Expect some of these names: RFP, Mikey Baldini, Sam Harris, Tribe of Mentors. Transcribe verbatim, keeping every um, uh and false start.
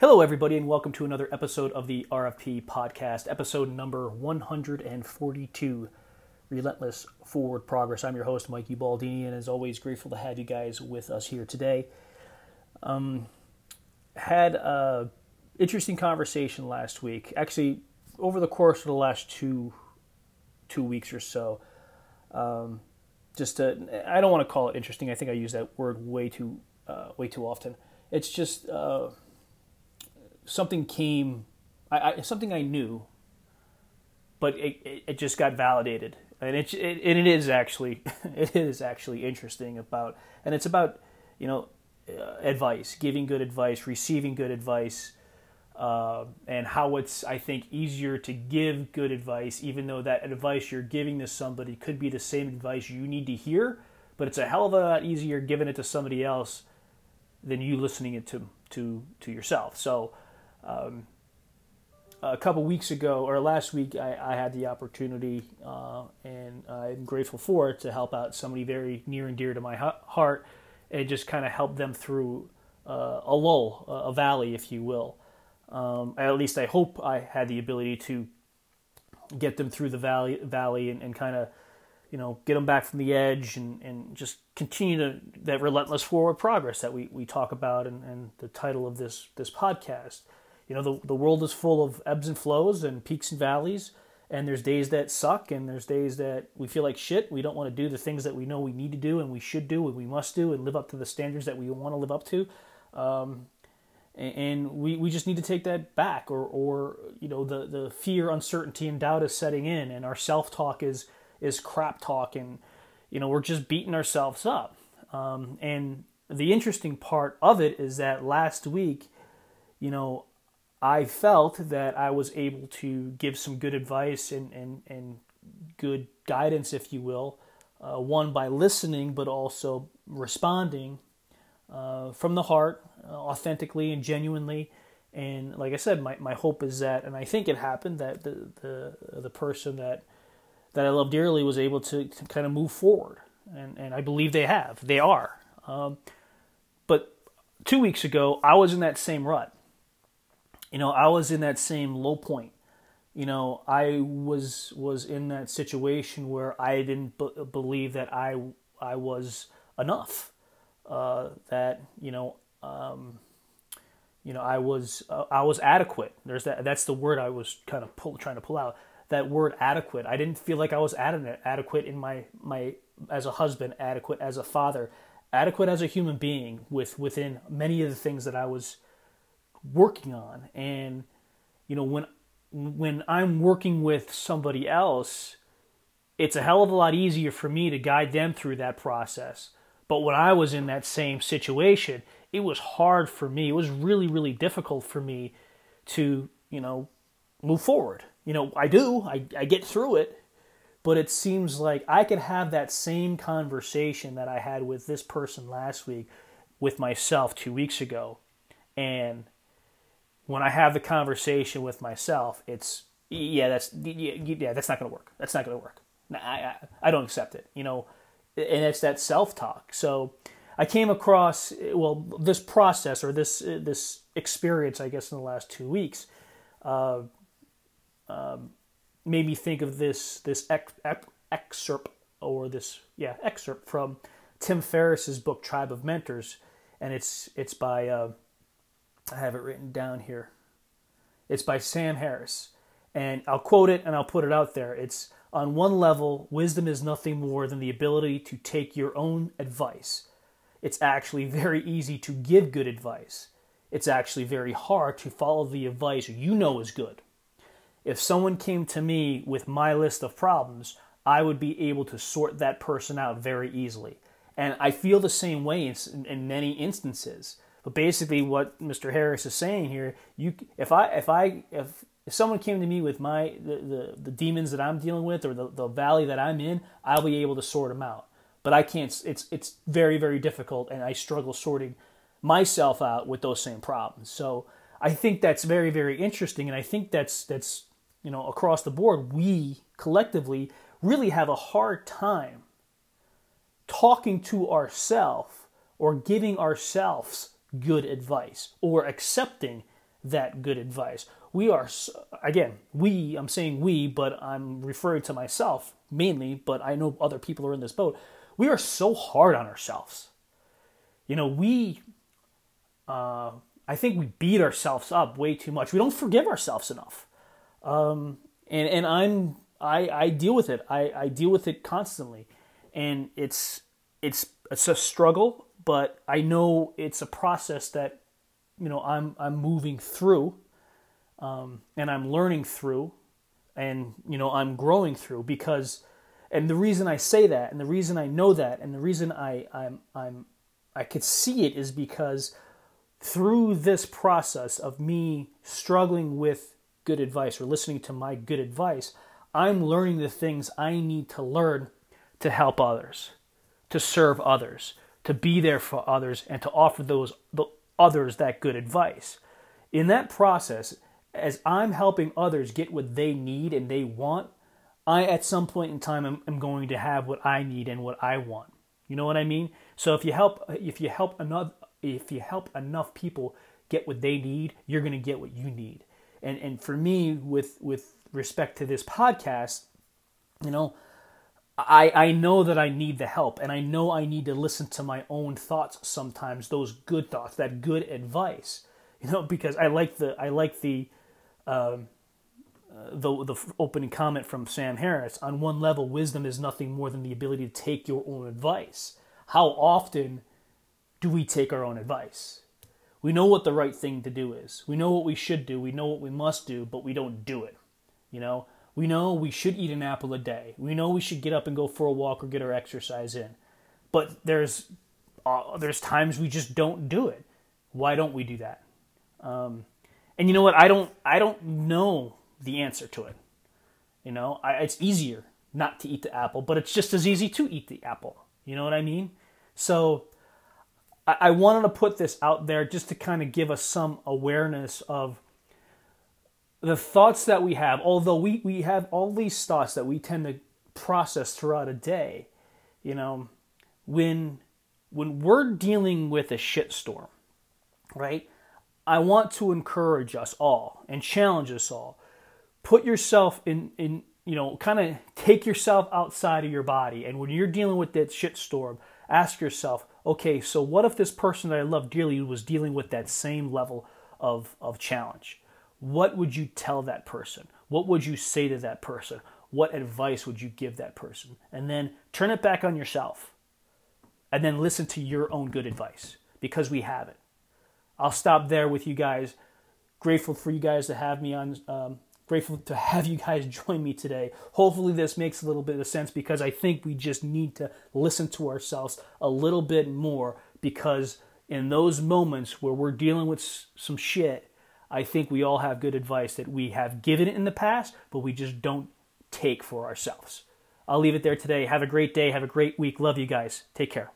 Hello, everybody, and welcome to another episode of the R F P podcast, episode number one hundred forty-two, Relentless Forward Progress. I'm your host, Mikey Baldini, and as always, grateful to have you guys with us here today. Um, had an interesting conversation last week. Actually, over the course of the last two, two weeks or so, um, just to, I don't want to call it interesting. I think I use that word way too, uh, way too often. It's just... Uh, Something came, I, I, something I knew, but it, it, it just got validated, and it, it and it is actually it is actually interesting about, and it's about you know uh, advice, giving good advice, receiving good advice, uh, and how it's I think easier to give good advice, even though that advice you're giving to somebody could be the same advice you need to hear, but it's a hell of a lot easier giving it to somebody else than you listening it to to to yourself. So. Um, a couple weeks ago, or last week, I, I had the opportunity, uh, and I'm grateful for it, to help out somebody very near and dear to my heart, and just kind of help them through uh, a lull, a valley, if you will. Um, at least I hope I had the ability to get them through the valley, valley, and, and kind of, you know, get them back from the edge, and, and just continue to, that relentless forward progress that we, we talk about, and, and the title of this this podcast. You know, the the world is full of ebbs and flows and peaks and valleys, and there's days that suck, and there's days that we feel like shit. We don't want to do the things that we know we need to do and we should do and we must do and live up to the standards that we want to live up to. Um, and, and we, we just need to take that back, or, or you know, the, the fear, uncertainty, and doubt is setting in, and our self-talk is, is crap talk, and, you know, we're just beating ourselves up. Um, and the interesting part of it is that last week, you know, I felt that I was able to give some good advice and, and, and good guidance, if you will, uh, one by listening, but also responding uh, from the heart, uh, authentically and genuinely. And like I said, my, my hope is that, and I think it happened, that the the, the person that that I love dearly was able to, to kind of move forward. And, and I believe they have. They are. Um, but two weeks ago, I was in that same rut. You know, I was in that same low point. You know, I was was in that situation where I didn't b- believe that I I was enough. Uh, that you know, um, you know, I was uh, I was adequate. There's that. That's the word I was kind of pull, trying to pull out. That word adequate. I didn't feel like I was adequate. Adequate in my my as a husband. Adequate as a father. Adequate as a human being. With within many of the things that I was working on. And you know, when when I'm working with somebody else, it's a hell of a lot easier for me to guide them through that process. But when I was in that same situation, it was hard for me. It was really, really difficult for me to, you know, move forward. You know, I do. I, I get through it. But it seems like I could have that same conversation that I had with this person last week with myself two weeks ago. And when I have the conversation with myself, it's yeah, that's yeah, yeah that's not going to work. That's not going to work. I, I I don't accept it, you know, and it's that self-talk. So I came across well this process or this this experience, I guess, in the last two weeks, uh, um, made me think of this this ex, ex, excerpt or this yeah excerpt from Tim Ferriss's book Tribe of Mentors, and it's it's by. Uh, I have it written down here. It's by Sam Harris. And I'll quote it and I'll put it out there. It's, on one level, wisdom is nothing more than the ability to take your own advice. It's actually very easy to give good advice. It's actually very hard to follow the advice you know is good. If someone came to me with my list of problems, I would be able to sort that person out very easily. And I feel the same way in, in many instances. But basically, what Mister Harris is saying here, you if I if I if, if someone came to me with my the, the, the demons that I'm dealing with or the, the valley that I'm in, I'll be able to sort them out. But I can't. It's it's very very difficult, and I struggle sorting myself out with those same problems. So I think that's very very interesting, and I think that's that's you know across the board, we collectively really have a hard time talking to ourselves or giving ourselves good advice or accepting that good advice. We are, again, we, I'm saying we, but I'm referring to myself mainly, but I know other people are in this boat. We are so hard on ourselves. You know, we, uh, I think we beat ourselves up way too much. We don't forgive ourselves enough. Um, and, and I'm, I, I deal with it. I, I deal with it constantly. And it's, it's, it's a struggle, but I know it's a process that, you know, I'm, I'm moving through, um, and I'm learning through, and, you know, I'm growing through because, and the reason I say that, and the reason I know that, and the reason I, I'm, I'm, I could see it is because through this process of me struggling with good advice or listening to my good advice, I'm learning the things I need to learn to help others, to serve others, to be there for others, and to offer those the others that good advice. In that process, as I'm helping others get what they need and they want, I at some point in time am, am going to have what I need and what I want. You know what I mean? So if you help, if you help enough, if you help enough people get what they need, you're going to get what you need. And and for me, with with respect to this podcast, you know, I I know that I need the help, and I know I need to listen to my own thoughts sometimes. Those good thoughts, that good advice, you know, because I like the I like the um, uh, the the opening comment from Sam Harris. On one level, wisdom is nothing more than the ability to take your own advice. How often do we take our own advice? We know what the right thing to do is. We know what we should do. We know what we must do, but we don't do it. You know, we know we should eat an apple a day. We know we should get up and go for a walk or get our exercise in. But there's uh, there's times we just don't do it. Why don't we do that? Um, and you know what? I don't I don't know the answer to it. You know, I, it's easier not to eat the apple, but it's just as easy to eat the apple. You know what I mean? So I, I wanted to put this out there just to kind of give us some awareness of the thoughts that we have, although we, we have all these thoughts that we tend to process throughout a day. You know, when when we're dealing with a shitstorm, right? I want to encourage us all and challenge us all. Put yourself in, in you know, kind of take yourself outside of your body. And when you're dealing with that shitstorm, ask yourself, okay, so what if this person that I love dearly was dealing with that same level of, of challenge? What would you tell that person? What would you say to that person? What advice would you give that person? And then turn it back on yourself. And then listen to your own good advice, because we have it. I'll stop there with you guys. Grateful for you guys to have me on. Um, grateful to have you guys join me today. Hopefully this makes a little bit of sense, because I think we just need to listen to ourselves a little bit more, because in those moments where we're dealing with some shit, I think we all have good advice that we have given it in the past, but we just don't take for ourselves. I'll leave it there today. Have a great day. Have a great week. Love you guys. Take care.